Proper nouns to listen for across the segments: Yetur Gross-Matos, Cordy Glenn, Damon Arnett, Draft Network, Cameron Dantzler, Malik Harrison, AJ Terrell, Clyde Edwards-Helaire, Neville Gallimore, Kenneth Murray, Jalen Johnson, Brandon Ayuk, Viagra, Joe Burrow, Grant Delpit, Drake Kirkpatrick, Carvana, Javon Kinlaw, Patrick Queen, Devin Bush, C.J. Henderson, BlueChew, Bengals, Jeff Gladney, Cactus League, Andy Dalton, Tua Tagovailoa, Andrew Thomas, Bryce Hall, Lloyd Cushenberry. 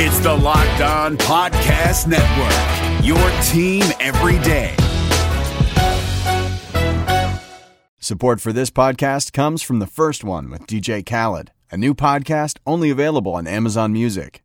It's the Locked On Podcast Network, your team every day. Support for this podcast comes from The First One with DJ Khaled, a new podcast only available on Amazon Music.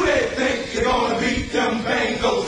they think they're gonna beat them Bengals?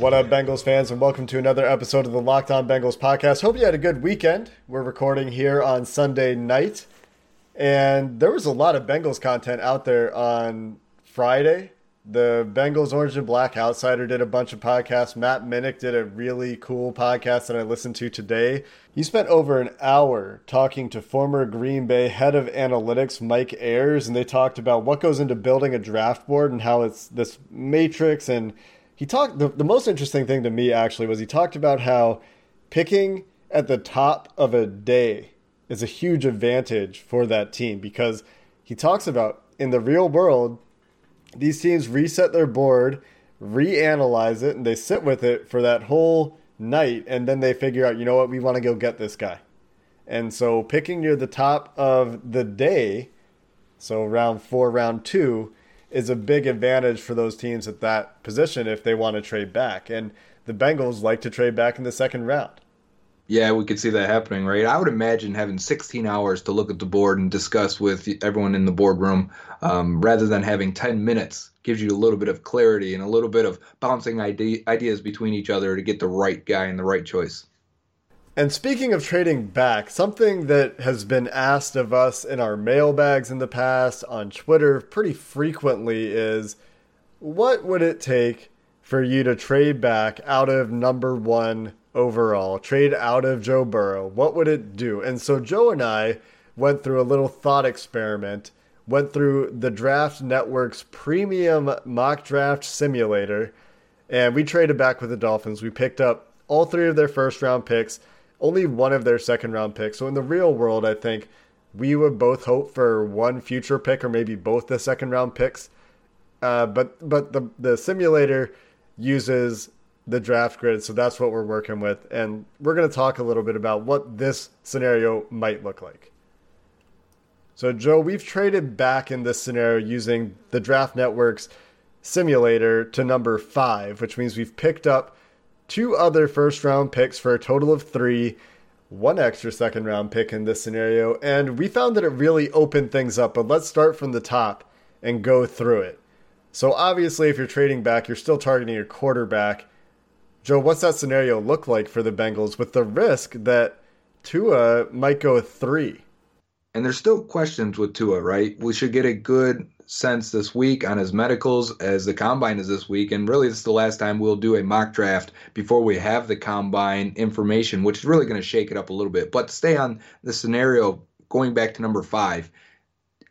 What up, Bengals fans, and welcome to another episode of the Locked On Bengals podcast. Hope you had a good weekend. We're recording here on Sunday night, and there was a lot of Bengals content out there on Friday. The Bengals Orange and Black Outsider did a bunch of podcasts. Matt Minick did a really cool podcast that I listened to today. He spent over an hour talking to former Green Bay head of analytics, Mike Ayers, and they talked about what goes into building a draft board and how it's this matrix. And he talked, the most interesting thing to me actually was he talked about how picking at the top of a day is a huge advantage for that team, because he talks about in the real world, these teams reset their board, reanalyze it, and they sit with it for that whole night, and then they figure out, you know what, we want to go get this guy. And so picking near the top of the day, so round 4, round 2, is a big advantage for those teams at that position if they want to trade back. And the Bengals like to trade back in the second round. Yeah, we could see that happening, right? I would imagine having 16 hours to look at the board and discuss with everyone in the boardroom rather than having 10 minutes gives you a little bit of clarity and a little bit of bouncing ideas between each other to get the right guy and the right choice. And speaking of trading back, something that has been asked of us in our mailbags in the past, on Twitter pretty frequently, is what would it take for you to trade back out of number one overall, trade out of Joe Burrow? What would it do? And so Joe and I went through a little thought experiment, went through the Draft Network's premium mock draft simulator, and we traded back with the Dolphins. We picked up all three of their first round picks, only one of their second round picks. So in the real world, I think we would both hope for one future pick or maybe both the second round picks. But the simulator uses the draft grid, so that's what we're working with, and we're going to talk a little bit about what this scenario might look like. So Joe, we've traded back in this scenario using the Draft Network's simulator to number 5, which means we've picked up 2 other first round picks for a total of 3, 1 extra second round pick in this scenario, and we found that it really opened things up. But let's start from the top and go through it. So obviously if you're trading back, you're still targeting your quarterback. Joe, what's that scenario look like for the Bengals with the risk that Tua might go 3? And there's still questions with Tua, right? We should get a good sense this week on his medicals, as the combine is this week. And really, this is the last time we'll do a mock draft before we have the combine information, which is really going to shake it up a little bit. But to stay on the scenario, going back to number 5,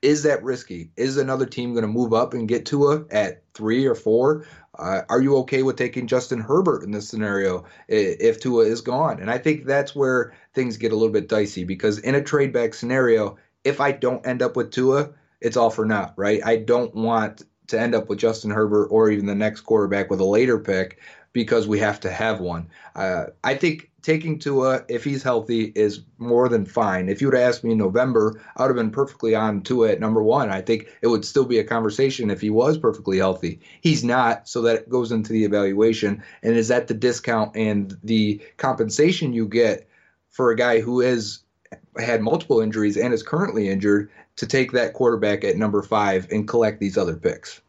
is that risky? Is another team going to move up and get Tua at 3 or 4? Are you okay with taking Justin Herbert in this scenario if Tua is gone? And I think that's where things get a little bit dicey, because in a trade back scenario, if I don't end up with Tua, it's all for naught, right? I don't want to end up with Justin Herbert or even the next quarterback with a later pick, because we have to have one. I think taking Tua, if he's healthy, is more than fine. If you would have asked me in November, I would have been perfectly on Tua at number 1. I think it would still be a conversation if he was perfectly healthy. He's not, so that goes into the evaluation. And is that the discount and the compensation you get for a guy who is had multiple injuries and is currently injured, to take that quarterback at number 5 and collect these other picks.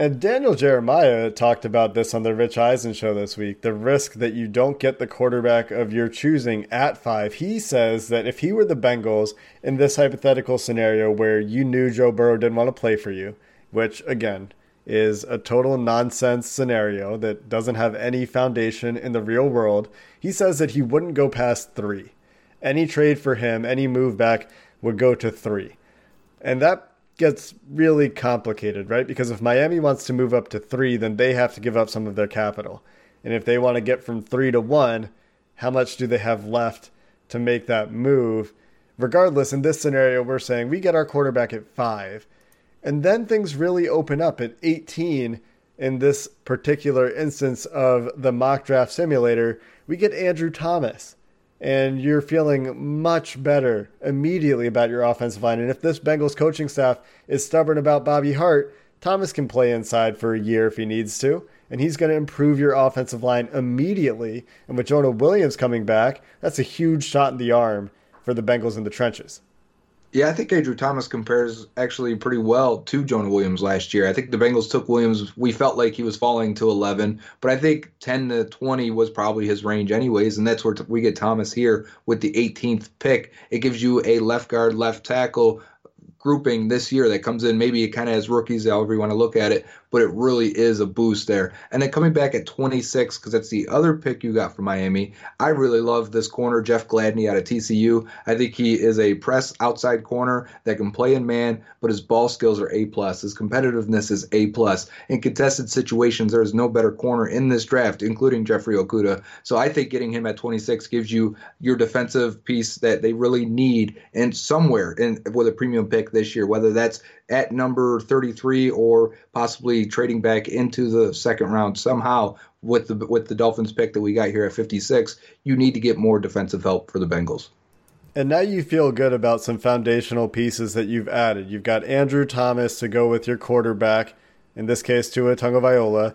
And Daniel Jeremiah talked about this on the Rich Eisen show this week, the risk that you don't get the quarterback of your choosing at 5. He says that if he were the Bengals in this hypothetical scenario where you knew Joe Burrow didn't want to play for you, which, again, is a total nonsense scenario that doesn't have any foundation in the real world, he says that he wouldn't go past 3. Any trade for him, any move back would go to 3. And that gets really complicated, right? Because if Miami wants to move up to 3, then they have to give up some of their capital. And if they want to get from 3 to 1, how much do they have left to make that move? Regardless, in this scenario, we're saying we get our quarterback at 5. And then things really open up at 18 in this particular instance of the mock draft simulator. We get Andrew Thomas. And you're feeling much better immediately about your offensive line. And if this Bengals coaching staff is stubborn about Bobby Hart, Thomas can play inside for a year if he needs to. And he's going to improve your offensive line immediately. And with Jonah Williams coming back, that's a huge shot in the arm for the Bengals in the trenches. Yeah, I think Andrew Thomas compares actually pretty well to Jonah Williams last year. I think the Bengals took Williams. We felt like he was falling to 11, but I think 10 to 20 was probably his range anyways, and that's where we get Thomas here with the 18th pick. It gives you a left guard, left tackle grouping this year that comes in. Maybe it kind of has rookies, however you want to look at it, but it really is a boost there. And then coming back at 26, because that's the other pick you got from Miami, I really love this corner, Jeff Gladney out of TCU. I think he is a press outside corner that can play in man, but his ball skills are A+. His competitiveness is A+. In contested situations, there is no better corner in this draft, including Jeffrey Okudah. So I think getting him at 26 gives you your defensive piece that they really need, and somewhere in, with a premium pick this year, whether that's at number 33 or possibly trading back into the second round somehow with the Dolphins pick that we got here at 56, you need to get more defensive help for the Bengals. And now you feel good about some foundational pieces that you've added. You've got Andrew Thomas to go with your quarterback, in this case Tua Tagovailoa.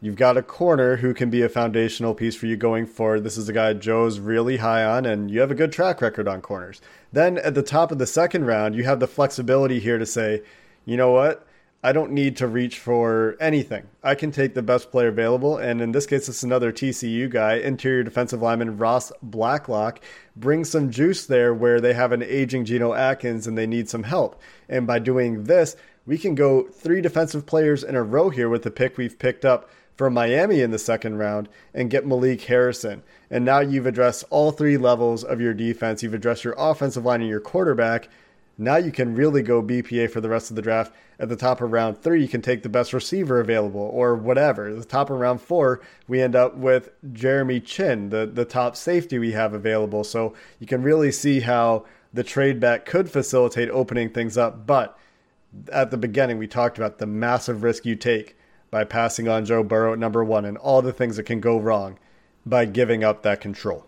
You've got a corner who can be a foundational piece for you going forward. This is a guy Joe's really high on, and you have a good track record on corners. Then at the top of the second round, you have the flexibility here to say, you know what? I don't need to reach for anything. I can take the best player available. And in this case, it's another TCU guy, interior defensive lineman Ross Blacklock. Brings some juice there where they have an aging Geno Atkins and they need some help. And by doing this, we can go 3 defensive players in a row here with the pick we've picked up from Miami in the second round and get Malik Harrison. And now you've addressed all 3 levels of your defense. You've addressed your offensive line and your quarterback. Now you can really go BPA for the rest of the draft. At the top of round 3, you can take the best receiver available or whatever. At the top of round 4, we end up with Jeremy Chin, the top safety we have available. So you can really see how the trade back could facilitate opening things up. But at the beginning, we talked about the massive risk you take by passing on Joe Burrow at number 1 and all the things that can go wrong by giving up that control.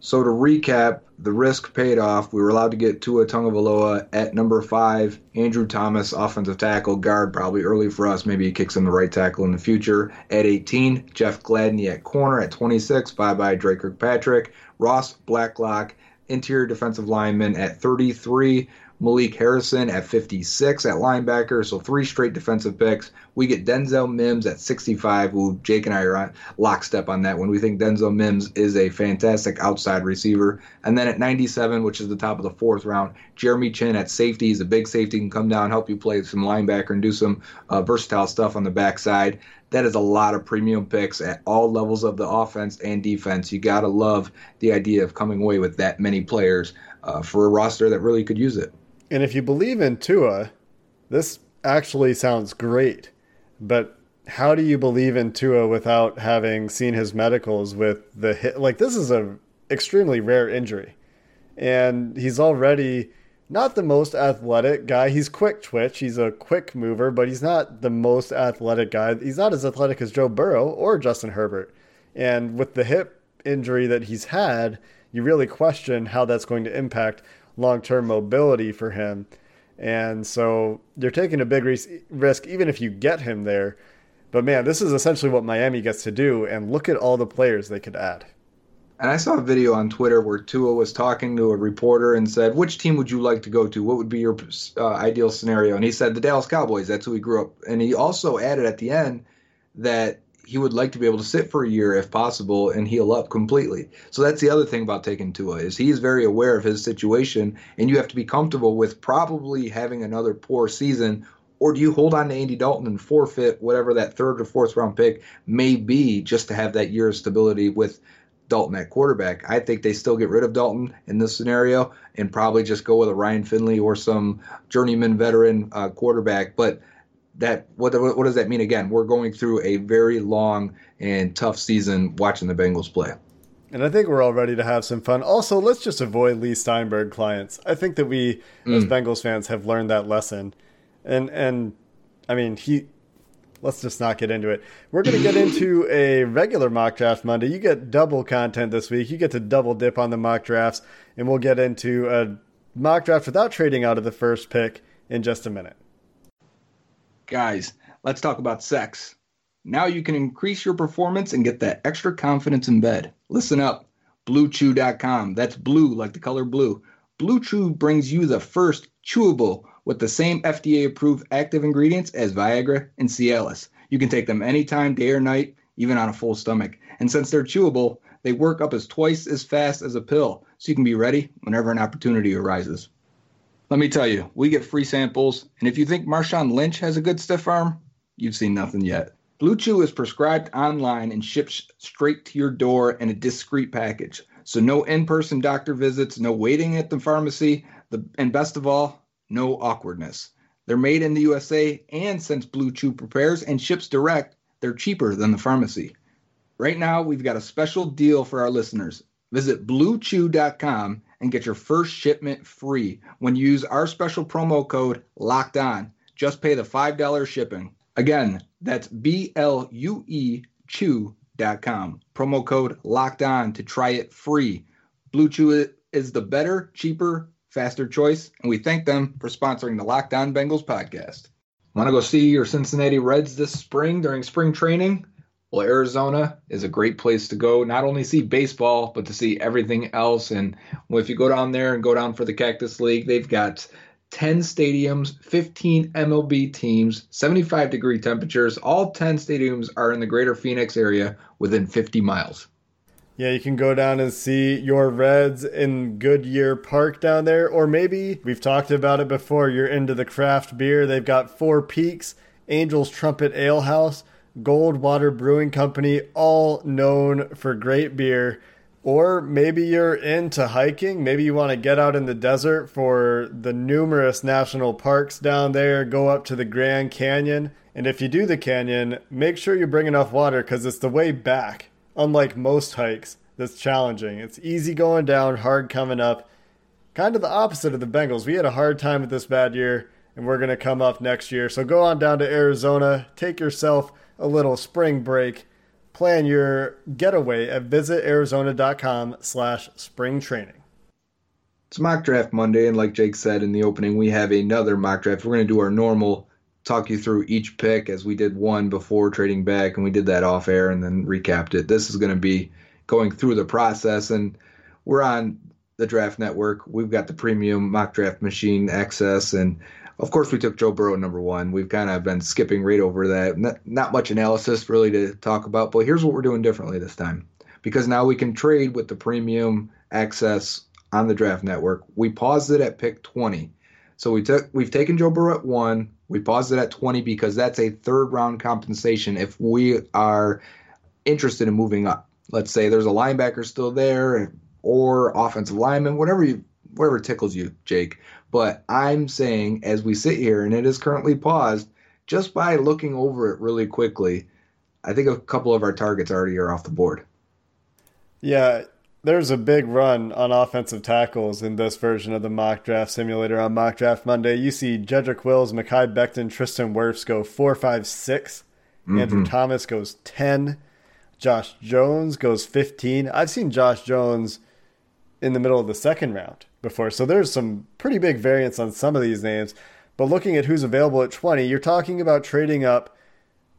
So to recap, the risk paid off. We were allowed to get Tua Tagovailoa at number 5. Andrew Thomas, offensive tackle, guard, probably early for us. Maybe he kicks in the right tackle in the future. At 18, Jeff Gladney at corner. At 26, bye-bye Drake Kirkpatrick. Ross Blacklock, interior defensive lineman at 33. Malik Harrison at 56 at linebacker, so 3 straight defensive picks. We get Denzel Mims at 65, who Jake and I are on lockstep on that one. We think Denzel Mims is a fantastic outside receiver. And then at 97, which is the top of the 4th round, Jeremy Chin at safety. He's a big safety, can come down, help you play some linebacker, and do some versatile stuff on the backside. That is a lot of premium picks at all levels of the offense and defense. You got to love the idea of coming away with that many players for a roster that really could use it. And if you believe in Tua, this actually sounds great. But how do you believe in Tua without having seen his medicals with the hit? Like, this is an extremely rare injury. And he's already not the most athletic guy. He's quick twitch. He's a quick mover, but he's not the most athletic guy. He's not as athletic as Joe Burrow or Justin Herbert. And with the hip injury that he's had, you really question how that's going to impact long-term mobility for him. And so you're taking a big risk even if you get him there. But man, this is essentially what Miami gets to do, and look at all the players they could add. And I saw a video on Twitter where Tua was talking to a reporter and said, which team would you like to go to? What would be your ideal scenario? And he said the Dallas Cowboys. That's who he grew up. And he also added at the end that he would like to be able to sit for a year if possible and heal up completely. So that's the other thing about taking Tua, is he's very aware of his situation, and you have to be comfortable with probably having another poor season. Or do you hold on to Andy Dalton and forfeit whatever that third or fourth round pick may be just to have that year of stability with Dalton at quarterback? I think they still get rid of Dalton in this scenario and probably just go with a Ryan Finley or some journeyman veteran quarterback. But that what does that mean? Again, we're going through a very long and tough season watching the Bengals play. And I think we're all ready to have some fun. Also, let's just avoid Lee Steinberg clients. I think that we as Bengals fans have learned that lesson. And I mean, let's just not get into it. We're going to get into a regular mock draft Monday. You get double content this week. You get to double dip on the mock drafts, and we'll get into a mock draft without trading out of the first pick in just a minute. Guys, let's talk about sex. Now you can increase your performance and get that extra confidence in bed. Listen up, BlueChew.com. That's blue, like the color blue. BlueChew brings you the first chewable with the same FDA-approved active ingredients as Viagra and Cialis. You can take them anytime, day or night, even on a full stomach. And since they're chewable, they work up as twice as fast as a pill, so you can be ready whenever an opportunity arises. Let me tell you, we get free samples, and if you think Marshawn Lynch has a good stiff arm, you've seen nothing yet. Blue Chew is prescribed online and ships straight to your door in a discreet package. So no in-person doctor visits, no waiting at the pharmacy, and best of all, no awkwardness. They're made in the USA, and since Blue Chew prepares and ships direct, they're cheaper than the pharmacy. Right now, we've got a special deal for our listeners. Visit BlueChew.com and get your first shipment free when you use our special promo code LOCKEDON. Just pay the $5 shipping. Again, that's BlueChew.com. Promo code LOCKEDON to try it free. Blue Chew is the better, cheaper, faster choice, and we thank them for sponsoring the Locked On Bengals podcast. Want to go see your Cincinnati Reds this spring during spring training? Well, Arizona is a great place to go, not only see baseball, but to see everything else. And if you go down there and go down for the Cactus League, they've got 10 stadiums, 15 MLB teams, 75-degree temperatures. All 10 stadiums are in the greater Phoenix area within 50 miles. Yeah, you can go down and see your Reds in Goodyear Park down there. Or maybe, we've talked about it before, you're into the craft beer. They've got Four Peaks, Angel's Trumpet Ale House, Goldwater Brewing Company, all known for great beer. Or maybe you're into hiking. Maybe you want to get out in the desert for the numerous national parks down there. Go up to the Grand Canyon. And if you do the canyon, make sure you bring enough water because it's the way back. Unlike most hikes, that's challenging. It's easy going down, hard coming up. Kind of the opposite of the Bengals. We had a hard time with this bad year, and we're going to come up next year. So go on down to Arizona. Take yourself a little spring break. Plan your getaway at visitarizona.com/springtraining. It's Mock Draft Monday, and like Jake said in the opening, we have another mock draft. We're going to do our normal talk you through each pick as we did one before trading back, and we did that off air and then recapped it. This is going to be going through the process, and we're on the Draft Network. We've got the premium mock draft machine access, and of course we took Joe Burrow number one. We've kind of been skipping right over that. Not much analysis really to talk about, but here's what we're doing differently this time. Because now we can trade with the premium access on the Draft Network. We paused it at pick 20. So we've taken Joe Burrow at 1. We paused it at 20 because that's a third-round compensation if we are interested in moving up. Let's say there's a linebacker still there or offensive lineman, whatever tickles you, Jake. But I'm saying as we sit here, and it is currently paused, just by looking over it really quickly, I think a couple of our targets already are off the board. Yeah, there's a big run on offensive tackles in this version of the mock draft simulator on Mock Draft Monday. You see Jedrick Wills, Mekhi Becton, Tristan Wirfs go 4, 5, 6. Andrew Thomas goes 10. Josh Jones goes 15. I've seen Josh Jones in the middle of the second round before. So there's some pretty big variance on some of these names. But looking at who's available at 20, you're talking about trading up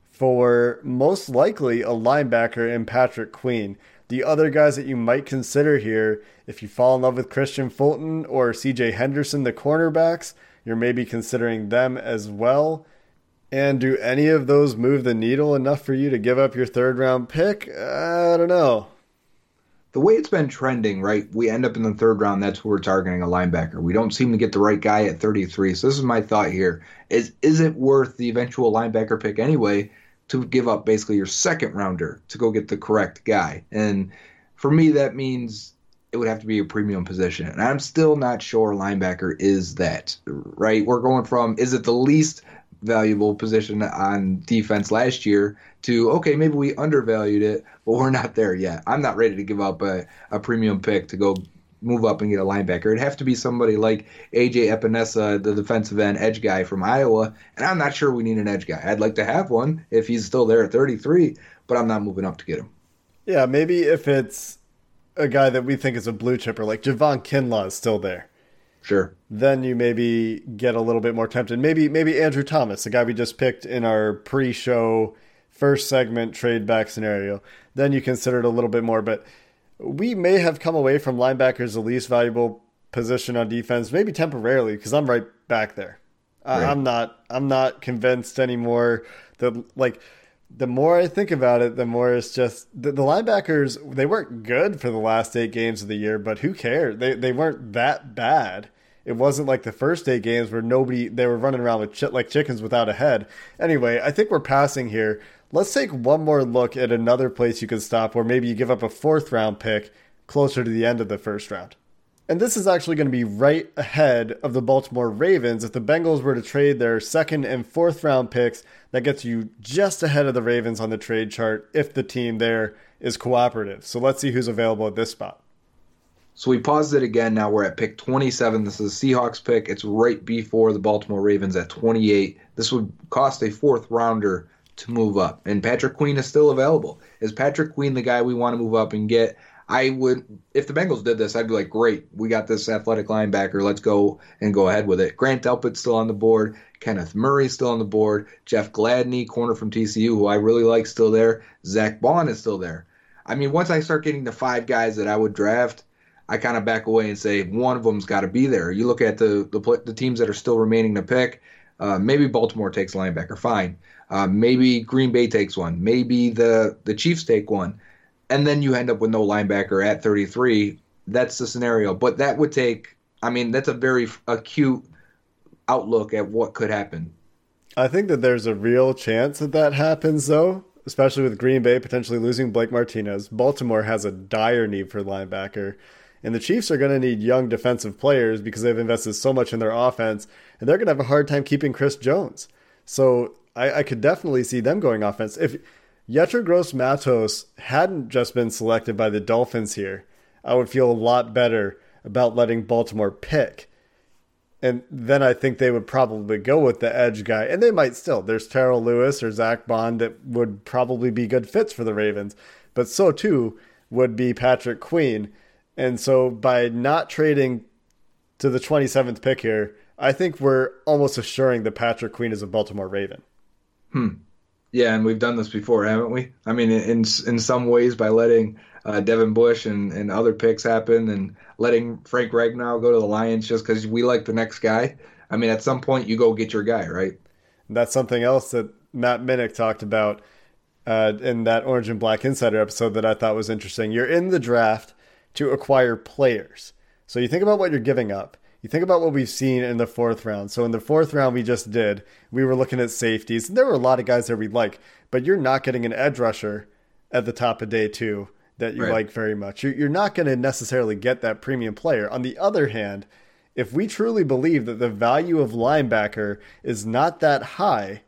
for most likely a linebacker in Patrick Queen. The other guys that you might consider here, if you fall in love with Christian Fulton or C.J. Henderson, the cornerbacks, you're maybe considering them as well. And do any of those move the needle enough for you to give up your third-round pick? I don't know. The way it's been trending, right, we end up in the third round, that's where we're targeting a linebacker. We don't seem to get the right guy at 33, so this is my thought here. Is it worth the eventual linebacker pick anyway to give up basically your second rounder to go get the correct guy? And for me, that means it would have to be a premium position. And I'm still not sure linebacker is that, right? We're going from, is it the least valuable position on defense last year to, okay, maybe we undervalued it, but we're not there yet. I'm not ready to give up a premium pick to go move up and get a linebacker. It'd have to be somebody like A.J. Epinesa, the defensive end edge guy from Iowa, and I'm not sure we need an edge guy. I'd like to have one if he's still there at 33, but I'm not moving up to get him. Yeah, maybe if it's a guy that we think is a blue chipper, like Javon Kinlaw is still there. Sure. Then you maybe get a little bit more tempted. Maybe Andrew Thomas, the guy we just picked in our pre-show first segment trade back scenario. Then you consider it a little bit more. But we may have come away from linebackers the least valuable position on defense, maybe temporarily, because I'm right back there. Right. I'm not convinced anymore. The more I think about it, the more it's just the linebackers, they weren't good for the last 8 games of the year, but who cared? They weren't that bad. It wasn't like the first 8 games where they were running around with like chickens without a head. Anyway, I think we're passing here. Let's take one more look at another place you could stop where maybe you give up a 4th round pick closer to the end of the 1st round. And this is actually going to be right ahead of the Baltimore Ravens. If the Bengals were to trade their 2nd and 4th round picks, that gets you just ahead of the Ravens on the trade chart if the team there is cooperative. So let's see who's available at this spot. So we paused it again. Now we're at pick 27. This is the Seahawks pick. It's right before the Baltimore Ravens at 28. This would cost a 4th rounder to move up. And Patrick Queen is still available. Is Patrick Queen the guy we want to move up and get? I would, if the Bengals did this, I'd be like, great, we got this athletic linebacker. Let's go ahead with it. Grant Delpit's still on the board. Kenneth Murray still on the board. Jeff Gladney, corner from TCU, who I really like, still there. Zach Bond is still there. I mean, once I start getting the 5 guys that I would draft, I kind of back away and say one of them's got to be there. You look at the teams that are still remaining to pick. Maybe Baltimore takes linebacker, fine. Maybe Green Bay takes one. Maybe the Chiefs take one. And then you end up with no linebacker at 33. That's the scenario. But that would take, I mean, that's a very acute outlook at what could happen. I think that there's a real chance that happens, though, especially with Green Bay potentially losing Blake Martinez. Baltimore has a dire need for linebacker. And the Chiefs are going to need young defensive players because they've invested so much in their offense. And they're going to have a hard time keeping Chris Jones. So I could definitely see them going offense. If Yetur Gross-Matos hadn't just been selected by the Dolphins here, I would feel a lot better about letting Baltimore pick. And then I think they would probably go with the edge guy. And they might still. There's Terrell Lewis or Zach Bond that would probably be good fits for the Ravens. But so too would be Patrick Queen. And so by not trading to the 27th pick here, I think we're almost assuring that Patrick Queen is a Baltimore Raven. Yeah, and we've done this before, haven't we? I mean, in some ways by letting Devin Bush and other picks happen and letting Frank Ragnow go to the Lions just because we like the next guy. I mean, at some point you go get your guy, right? And that's something else that Matt Minick talked about in that Orange and Black Insider episode that I thought was interesting. You're in the draft to acquire players. So you think about what you're giving up. You think about what we've seen in the 4th round. So in the 4th round we just did, we were looking at safeties. And there were a lot of guys that we like, but you're not getting an edge rusher at the top of day 2 that you like very much. You're not going to necessarily get that premium player. On the other hand, if we truly believe that the value of linebacker is not that high,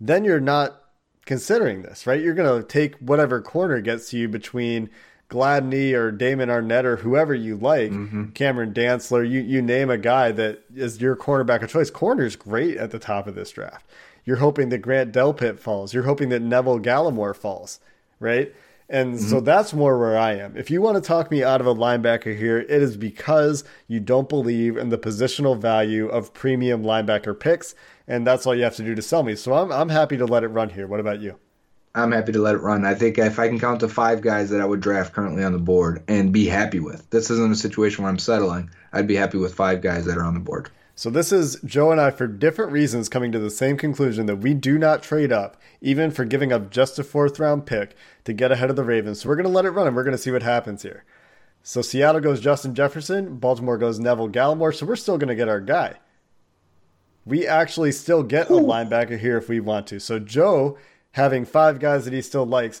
then you're not considering this, right? You're going to take whatever corner gets you between Gladney or Damon Arnett or whoever you like, Cameron Dantzler, you name a guy that is your cornerback of choice. Corner's great at the top of this draft. You're hoping that Grant Delpit falls. You're hoping that Neville Gallimore falls, right? And so that's more where I am. If you want to talk me out of a linebacker here, it is because you don't believe in the positional value of premium linebacker picks, and that's all you have to do to sell me. So I'm happy to let it run here. What about you? I'm happy to let it run. I think if I can count to five guys that I would draft currently on the board and be happy with, this isn't a situation where I'm settling. I'd be happy with five guys that are on the board. So this is Joe and I, for different reasons, coming to the same conclusion that we do not trade up, even for giving up just a fourth-round pick to get ahead of the Ravens. So we're going to let it run, and we're going to see what happens here. So Seattle goes Justin Jefferson. Baltimore goes Neville Gallimore. So we're still going to get our guy. We actually still get a linebacker here if we want to. So Joe, having five guys that he still likes.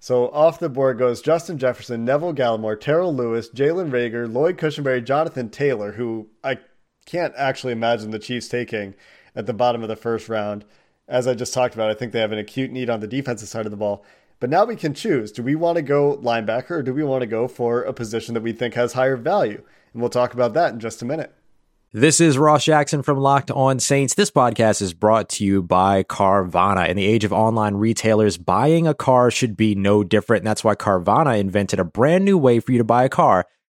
So off the board goes Justin Jefferson, Neville Gallimore, Terrell Lewis, Jalen Reagor, Lloyd Cushenberry, Jonathan Taylor, who I can't actually imagine the Chiefs taking at the bottom of the first round. As I just talked about, I think they have an acute need on the defensive side of the ball. But now we can choose. Do we want to go linebacker or do we want to go for a position that we think has higher value? And we'll talk about that in just a minute. This is Ross Jackson from Locked On Saints. This podcast is brought to you by Carvana. In the age of online retailers, buying a car should be no different. And that's why Carvana invented a brand new way for you to buy a car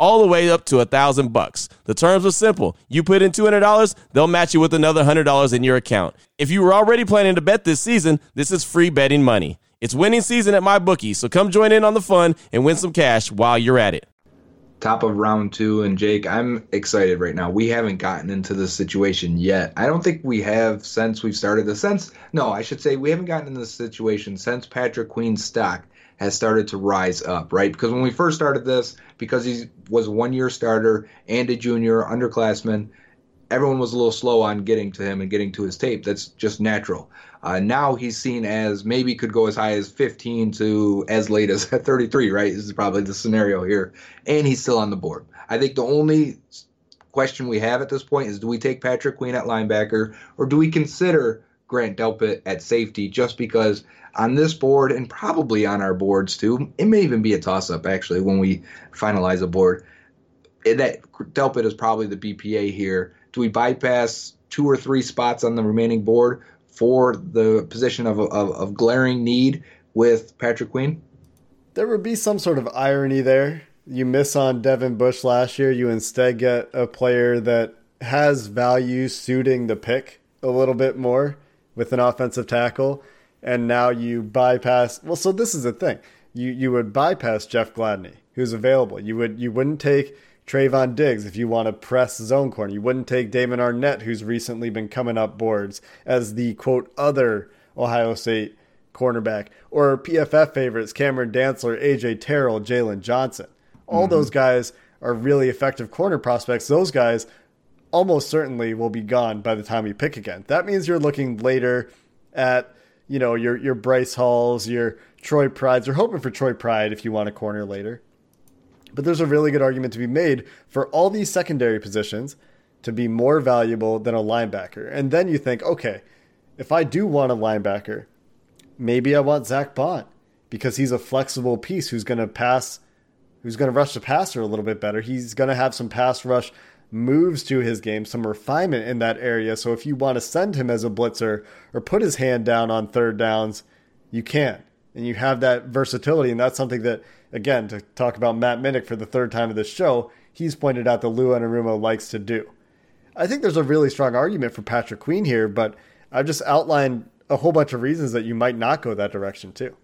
all the way up to $1,000. The terms are simple. You put in $200, they'll match you with another $100 in your account. If you were already planning to bet this season, this is free betting money. It's winning season at MyBookie, so come join in on the fun and win some cash while you're at it. Top of round two, and Jake, I'm excited right now. We haven't gotten into this situation yet. I don't think we have since we've started this. We haven't gotten into this situation since Patrick Queen's stock has started to rise up, right? Because when we first started this, because he was a one-year starter and a junior underclassman, everyone was a little slow on getting to him and getting to his tape. That's just natural. Now he's seen as maybe could go as high as 15 to as late as 33, right? This is probably the scenario here. And he's still on the board. I think the only question we have at this point is, do we take Patrick Queen at linebacker, or do we consider Grant Delpit at safety, just because on this board, and probably on our boards too, it may even be a toss-up actually when we finalize a board, that Delpit is probably the BPA here. Do we bypass two or three spots on the remaining board for the position of glaring need with Patrick Queen? There would be some sort of irony there. You miss on Devin Bush last year. You instead get a player that has value suiting the pick a little bit more, with an offensive tackle, and now you bypass. Well, so this is the thing: you would bypass Jeff Gladney, who's available. You wouldn't take Trayvon Diggs if you want to press zone corner. You wouldn't take Damon Arnett, who's recently been coming up boards as the quote other Ohio State cornerback, or PFF favorites Cameron Dantzler, AJ Terrell, Jalen Johnson. All those guys are really effective corner prospects. Those guys almost certainly will be gone by the time you pick again. That means you're looking later at, you know, your Bryce Halls, your Troy Prides. You're hoping for Troy Pride if you want a corner later. But there's a really good argument to be made for all these secondary positions to be more valuable than a linebacker. And then you think, okay, if I do want a linebacker, maybe I want Zach Bond because he's a flexible piece who's going to pass, who's going to rush the passer a little bit better. He's going to have some pass rush moves to his game, some refinement in that area. So if you want to send him as a blitzer or put his hand down on third downs, you can. And you have that versatility. And that's something that, again, to talk about Matt Minick for the third time of this show, he's pointed out that Lou Anarumo likes to do. I think there's a really strong argument for Patrick Queen here, but I've just outlined a whole bunch of reasons that you might not go that direction too.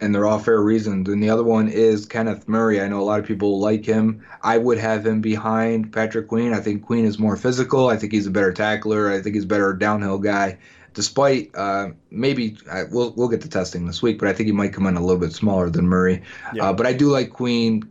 And they're all fair reasons. And the other one is Kenneth Murray. I know a lot of people like him. I would have him behind Patrick Queen. I think Queen is more physical. I think he's a better tackler. I think he's a better downhill guy. Despite we'll get to testing this week, but I think he might come in a little bit smaller than Murray. Yeah. But I do like Queen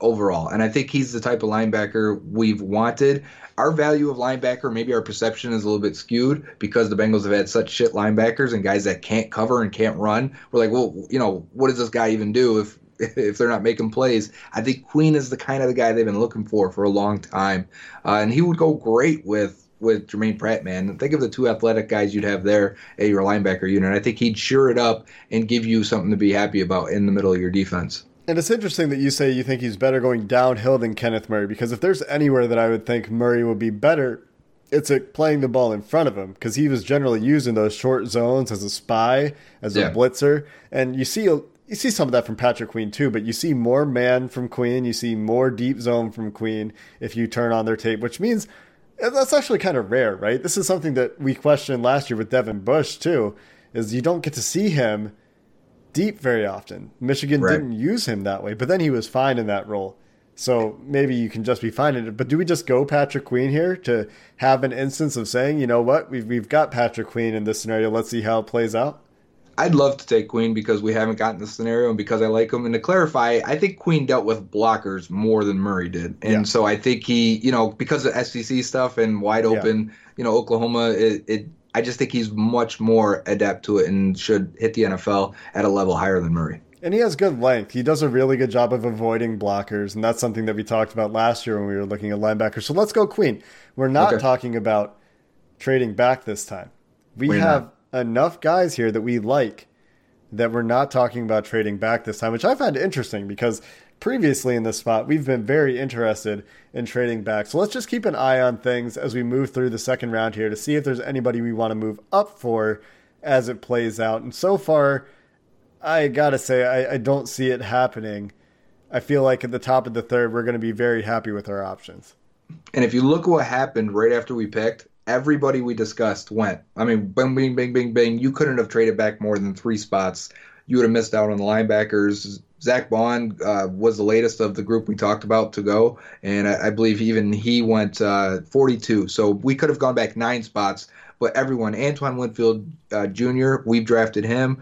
overall, and I think he's the type of linebacker we've wanted. Our value of linebacker, maybe our perception is a little bit skewed because the Bengals have had such shit linebackers and guys that can't cover and can't run. We're like, well, you know, what does this guy even do if they're not making plays? I think Queen is the kind of the guy they've been looking for a long time, and he would go great with Jermaine Pratt, man. And think of the two athletic guys you'd have there at your linebacker unit. I think he'd shore it up and give you something to be happy about in the middle of your defense. And it's interesting that you say you think he's better going downhill than Kenneth Murray, because if there's anywhere that I would think Murray would be better, it's at playing the ball in front of him, because he was generally used in those short zones as a spy, as a blitzer. And you see some of that from Patrick Queen too, but you see more man from Queen. You see more deep zone from Queen if you turn on their tape, which means that's actually kind of rare, right? This is something that we questioned last year with Devin Bush too, is you don't get to see him deep very often. Michigan didn't use him that way, but then he was fine in that role. So maybe you can just be fine in it. But do we just go Patrick Queen here to have an instance of saying, you know what, we've got Patrick Queen in this scenario. Let's see how it plays out. I'd love to take Queen because we haven't gotten the scenario and because I like him. And to clarify, I think Queen dealt with blockers more than Murray did. And so I think he, you know, because of SEC stuff and wide open, you know, Oklahoma, I just think he's much more adept to it and should hit the NFL at a level higher than Murray. And he has good length. He does a really good job of avoiding blockers. And that's something that we talked about last year when we were looking at linebackers. So let's go Queen. We're not talking about trading back this time. We have enough guys here that we like that we're not talking about trading back this time, which I found interesting because previously in this spot, we've been very interested in trading back. So let's just keep an eye on things as we move through the second round here to see if there's anybody we want to move up for as it plays out. And so far, I got to say, I don't see it happening. I feel like at the top of the third, we're going to be very happy with our options. And if you look what happened right after we picked, everybody we discussed went. I mean, bing, bing, bing, bing, bing. You couldn't have traded back more than three spots. You would have missed out on the linebackers. Zach Bond was the latest of the group we talked about to go, and I believe even he went 42. So we could have gone back 9 spots, but everyone, Antoine Winfield Jr., we've drafted him.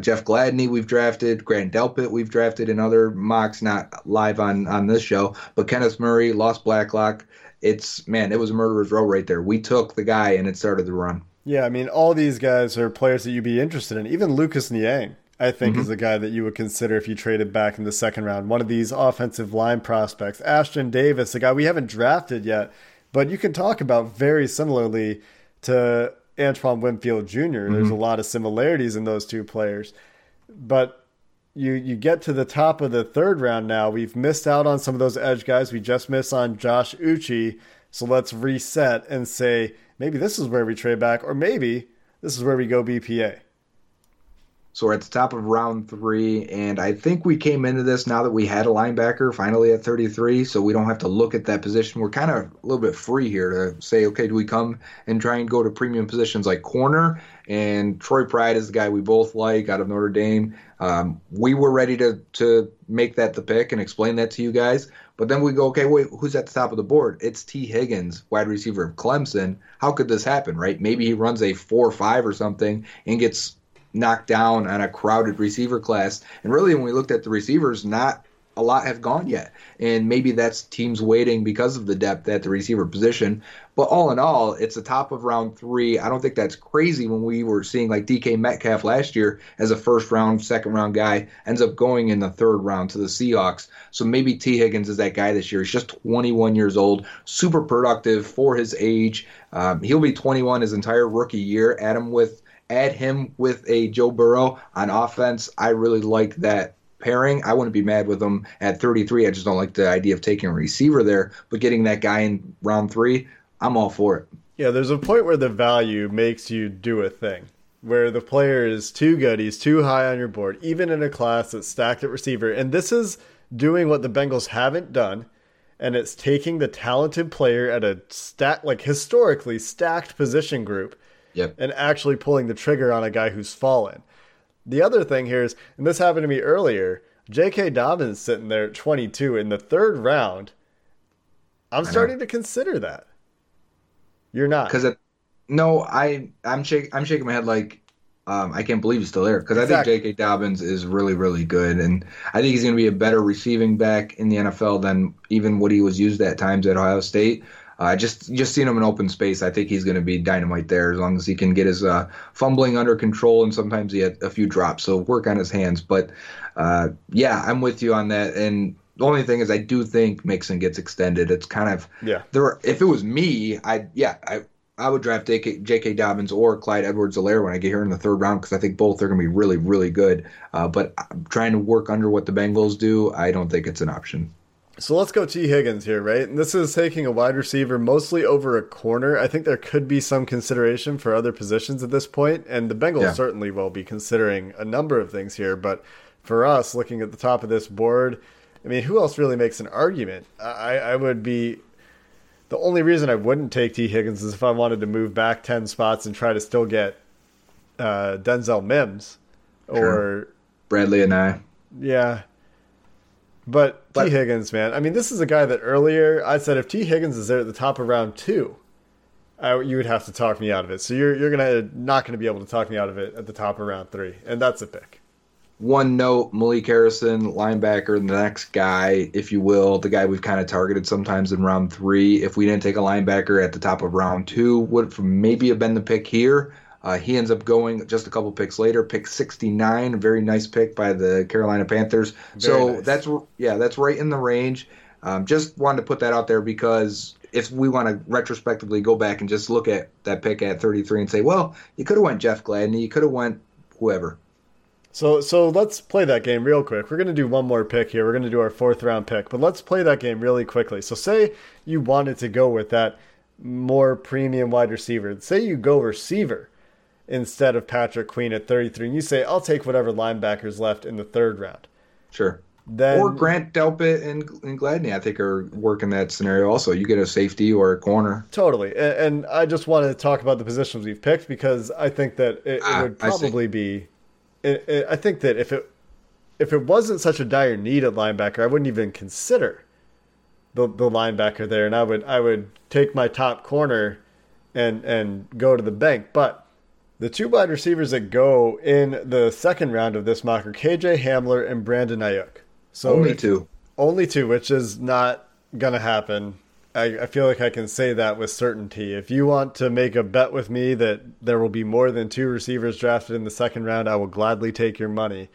Jeff Gladney, we've drafted. Grant Delpit, we've drafted in other mocks, not live on this show. But Kenneth Murray, Ross Blacklock. It was a murderer's row right there. We took the guy, and it started the run. Yeah, I mean, all these guys are players that you'd be interested in. Even Lucas Niang, I think, is a guy that you would consider if you traded back in the second round. One of these offensive line prospects. Ashton Davis, a guy we haven't drafted yet, but you can talk about very similarly to Antoine Winfield Jr. There's a lot of similarities in those two players. But You get to the top of the third round now. We've missed out on some of those edge guys. We just missed on Josh Uche. So let's reset and say, maybe this is where we trade back, or maybe this is where we go BPA. So we're at the top of round 3, and I think we came into this now that we had a linebacker finally at 33, so we don't have to look at that position. We're kind of a little bit free here to say, okay, do we come and try and go to premium positions like corner? And Troy Pride is the guy we both like out of Notre Dame. We were ready to make that the pick and explain that to you guys. But then we go, okay, wait, who's at the top of the board? It's T. Higgins, wide receiver of Clemson. How could this happen, right? Maybe he runs a 4.5 or something and gets knocked down on a crowded receiver class. And really, when we looked at the receivers, not a lot have gone yet. And maybe that's teams waiting because of the depth at the receiver position. But all in all, it's the top of round three. I don't think that's crazy when we were seeing like DK Metcalf last year as a first round, second round guy, ends up going in the third round to the Seahawks. So maybe T. Higgins is that guy this year. He's just 21 years old, super productive for his age. He'll be 21 his entire rookie year. Add him with a Joe Burrow on offense. I really like that pairing. I wouldn't be mad with him at 33. I just don't like the idea of taking a receiver there, but getting that guy in round three, I'm all for it. Yeah, there's a point where the value makes you do a thing, where the player is too good, he's too high on your board, even in a class that's stacked at receiver. And this is doing what the Bengals haven't done, and it's taking the talented player at a historically stacked position group. Yep. And actually pulling the trigger on a guy who's fallen. The other thing here is, and this happened to me earlier, J.K. Dobbins sitting there at 22 in the third round. I'm starting to consider that. You're not. I'm shaking my head like I can't believe he's still there, because exactly. I think J.K. Dobbins is really, really good. And I think he's going to be a better receiving back in the NFL than even what he was used at times at Ohio State. Just seeing him in open space, I think he's going to be dynamite there, as long as he can get his fumbling under control, and sometimes he had a few drops, so work on his hands. But, yeah, I'm with you on that. And the only thing is I do think Mixon gets extended. It's kind of if it was me, I would draft J.K. Dobbins or Clyde Edwards-Helaire when I get here in the third round, because I think both are going to be really, really good. But I'm trying to work under what the Bengals do. I don't think it's an option. So let's go T. Higgins here, right? And this is taking a wide receiver mostly over a corner. I think there could be some consideration for other positions at this point, and the Bengals certainly will be considering a number of things here. But for us, looking at the top of this board, I mean, who else really makes an argument? I would be... The only reason I wouldn't take T. Higgins is if I wanted to move back 10 spots and try to still get Denzel Mims or... Bradley and I. Yeah. But T. Higgins, man, I mean, this is a guy that earlier I said if T. Higgins is there at the top of round two, you would have to talk me out of it. So you're not going to be able to talk me out of it at the top of round three, and that's a pick. One note, Malik Harrison, linebacker, the next guy, if you will, the guy we've kind of targeted sometimes in round three. If we didn't take a linebacker at the top of round two, would maybe have been the pick here. He ends up going just a couple picks later, pick 69, a very nice pick by the Carolina Panthers. That's right in the range. Just wanted to put that out there, because if we want to retrospectively go back and just look at that pick at 33 and say, well, you could have went Jeff Gladney, you could have went whoever. So let's play that game real quick. We're going to do one more pick here. We're going to do our fourth round pick, but let's play that game really quickly. So say you wanted to go with that more premium wide receiver. Say you go receiver instead of Patrick Queen at 33, and you say, I'll take whatever linebacker's left in the third round. Sure. Then, or Grant Delpit and Gladney, I think, are working that scenario also. You get a safety or a corner. Totally. And I just want to talk about the positions we've picked, because I think that it would probably be... I think that if it wasn't such a dire need at linebacker, I wouldn't even consider the linebacker there, and I would take my top corner and go to the bank. But the two wide receivers that go in the second round of this mock are KJ Hamler and Brandon Ayuk. So only two, which is not going to happen. I feel like I can say that with certainty. If you want to make a bet with me that there will be more than two receivers drafted in the second round, I will gladly take your money.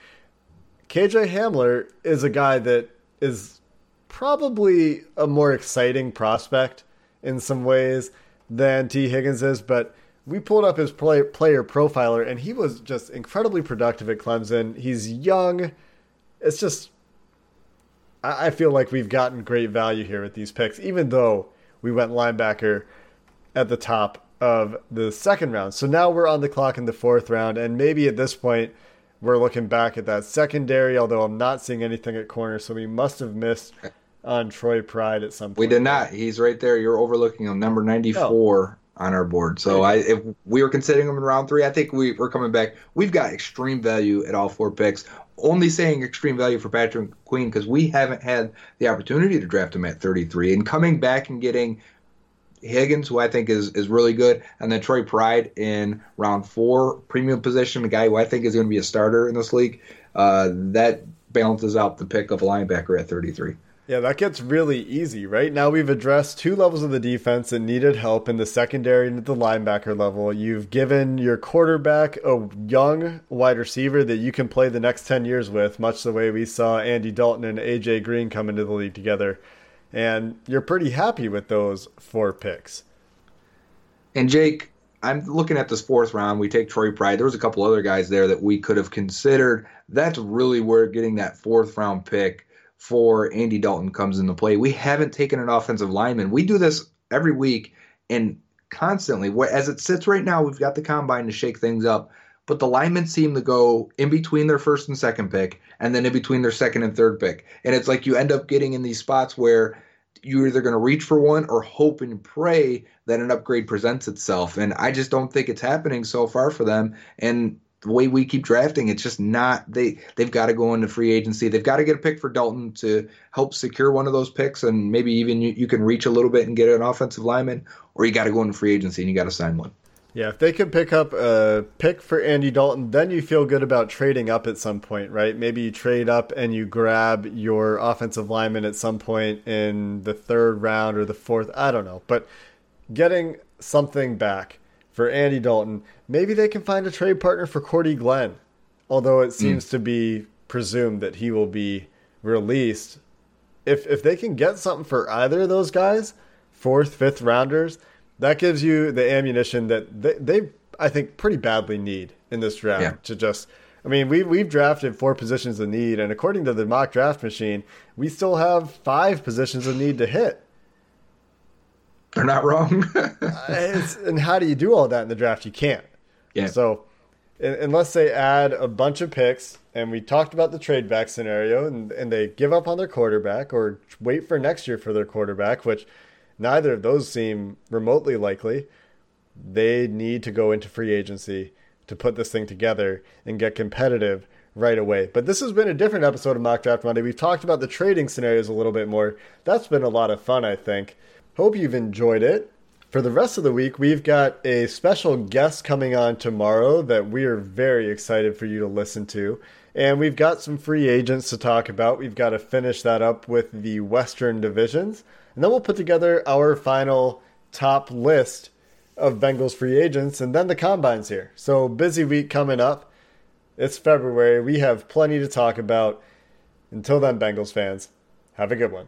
KJ Hamler is a guy that is probably a more exciting prospect in some ways than T. Higgins is, but we pulled up his player profiler, and he was just incredibly productive at Clemson. He's young. It's just, I feel like we've gotten great value here with these picks, even though we went linebacker at the top of the second round. So now we're on the clock in the fourth round, and maybe at this point we're looking back at that secondary, although I'm not seeing anything at corner, so we must have missed on Troy Pride at some point. We did not. He's right there. You're overlooking him, number 94. Oh. On our board. So if we were considering them in round three, I think we're coming back. We've got extreme value at all four picks. Only saying extreme value for Patrick Queen because we haven't had the opportunity to draft him at 33. And coming back and getting Higgins, who I think is really good, and then Troy Pride in round four, premium position, a guy who I think is going to be a starter in this league, that balances out the pick of linebacker at 33. Yeah, that gets really easy, right? Now we've addressed two levels of the defense that needed help in the secondary and at the linebacker level. You've given your quarterback a young wide receiver that you can play the next 10 years with, much the way we saw Andy Dalton and A.J. Green come into the league together. And you're pretty happy with those four picks. And Jake, I'm looking at this fourth round. We take Troy Pride. There was a couple other guys there that we could have considered. That's really where getting that fourth round pick for Andy Dalton comes into play. We haven't taken an offensive lineman. We do this every week and constantly. As it sits right now, we've got the combine to shake things up, but the linemen seem to go in between their first and second pick and then in between their second and third pick. And it's like you end up getting in these spots where you're either going to reach for one or hope and pray that an upgrade presents itself. And I just don't think it's happening so far for them. And the way we keep drafting, it's just not. They've got to go into free agency. They've got to get a pick for Dalton to help secure one of those picks, and maybe even you can reach a little bit and get an offensive lineman, or you got to go into free agency and you got to sign one. Yeah, if they can pick up a pick for Andy Dalton, then you feel good about trading up at some point, right? Maybe you trade up and you grab your offensive lineman at some point in the third round or the fourth. I don't know. But getting something back for Andy Dalton, maybe they can find a trade partner for Cordy Glenn, although it seems to be presumed that he will be released. If they can get something for either of those guys, fourth, fifth rounders, that gives you the ammunition that they I think, pretty badly need in this draft. Yeah. To just, I mean, we've drafted four positions of need, and according to the mock draft machine, we still have five positions of need to hit. They're not wrong. And how do you do all that in the draft? You can't. Yeah. So unless they add a bunch of picks, and we talked about the trade back scenario, and they give up on their quarterback or wait for next year for their quarterback, which neither of those seem remotely likely, they need to go into free agency to put this thing together and get competitive right away. But this has been a different episode of Mock Draft Monday. We've talked about the trading scenarios a little bit more. That's been a lot of fun, I think. Hope you've enjoyed it. For the rest of the week, we've got a special guest coming on tomorrow that we are very excited for you to listen to. And we've got some free agents to talk about. We've got to finish that up with the Western divisions. And then we'll put together our final top list of Bengals free agents, and then the combine's here. So busy week coming up. It's February. We have plenty to talk about. Until then, Bengals fans, have a good one.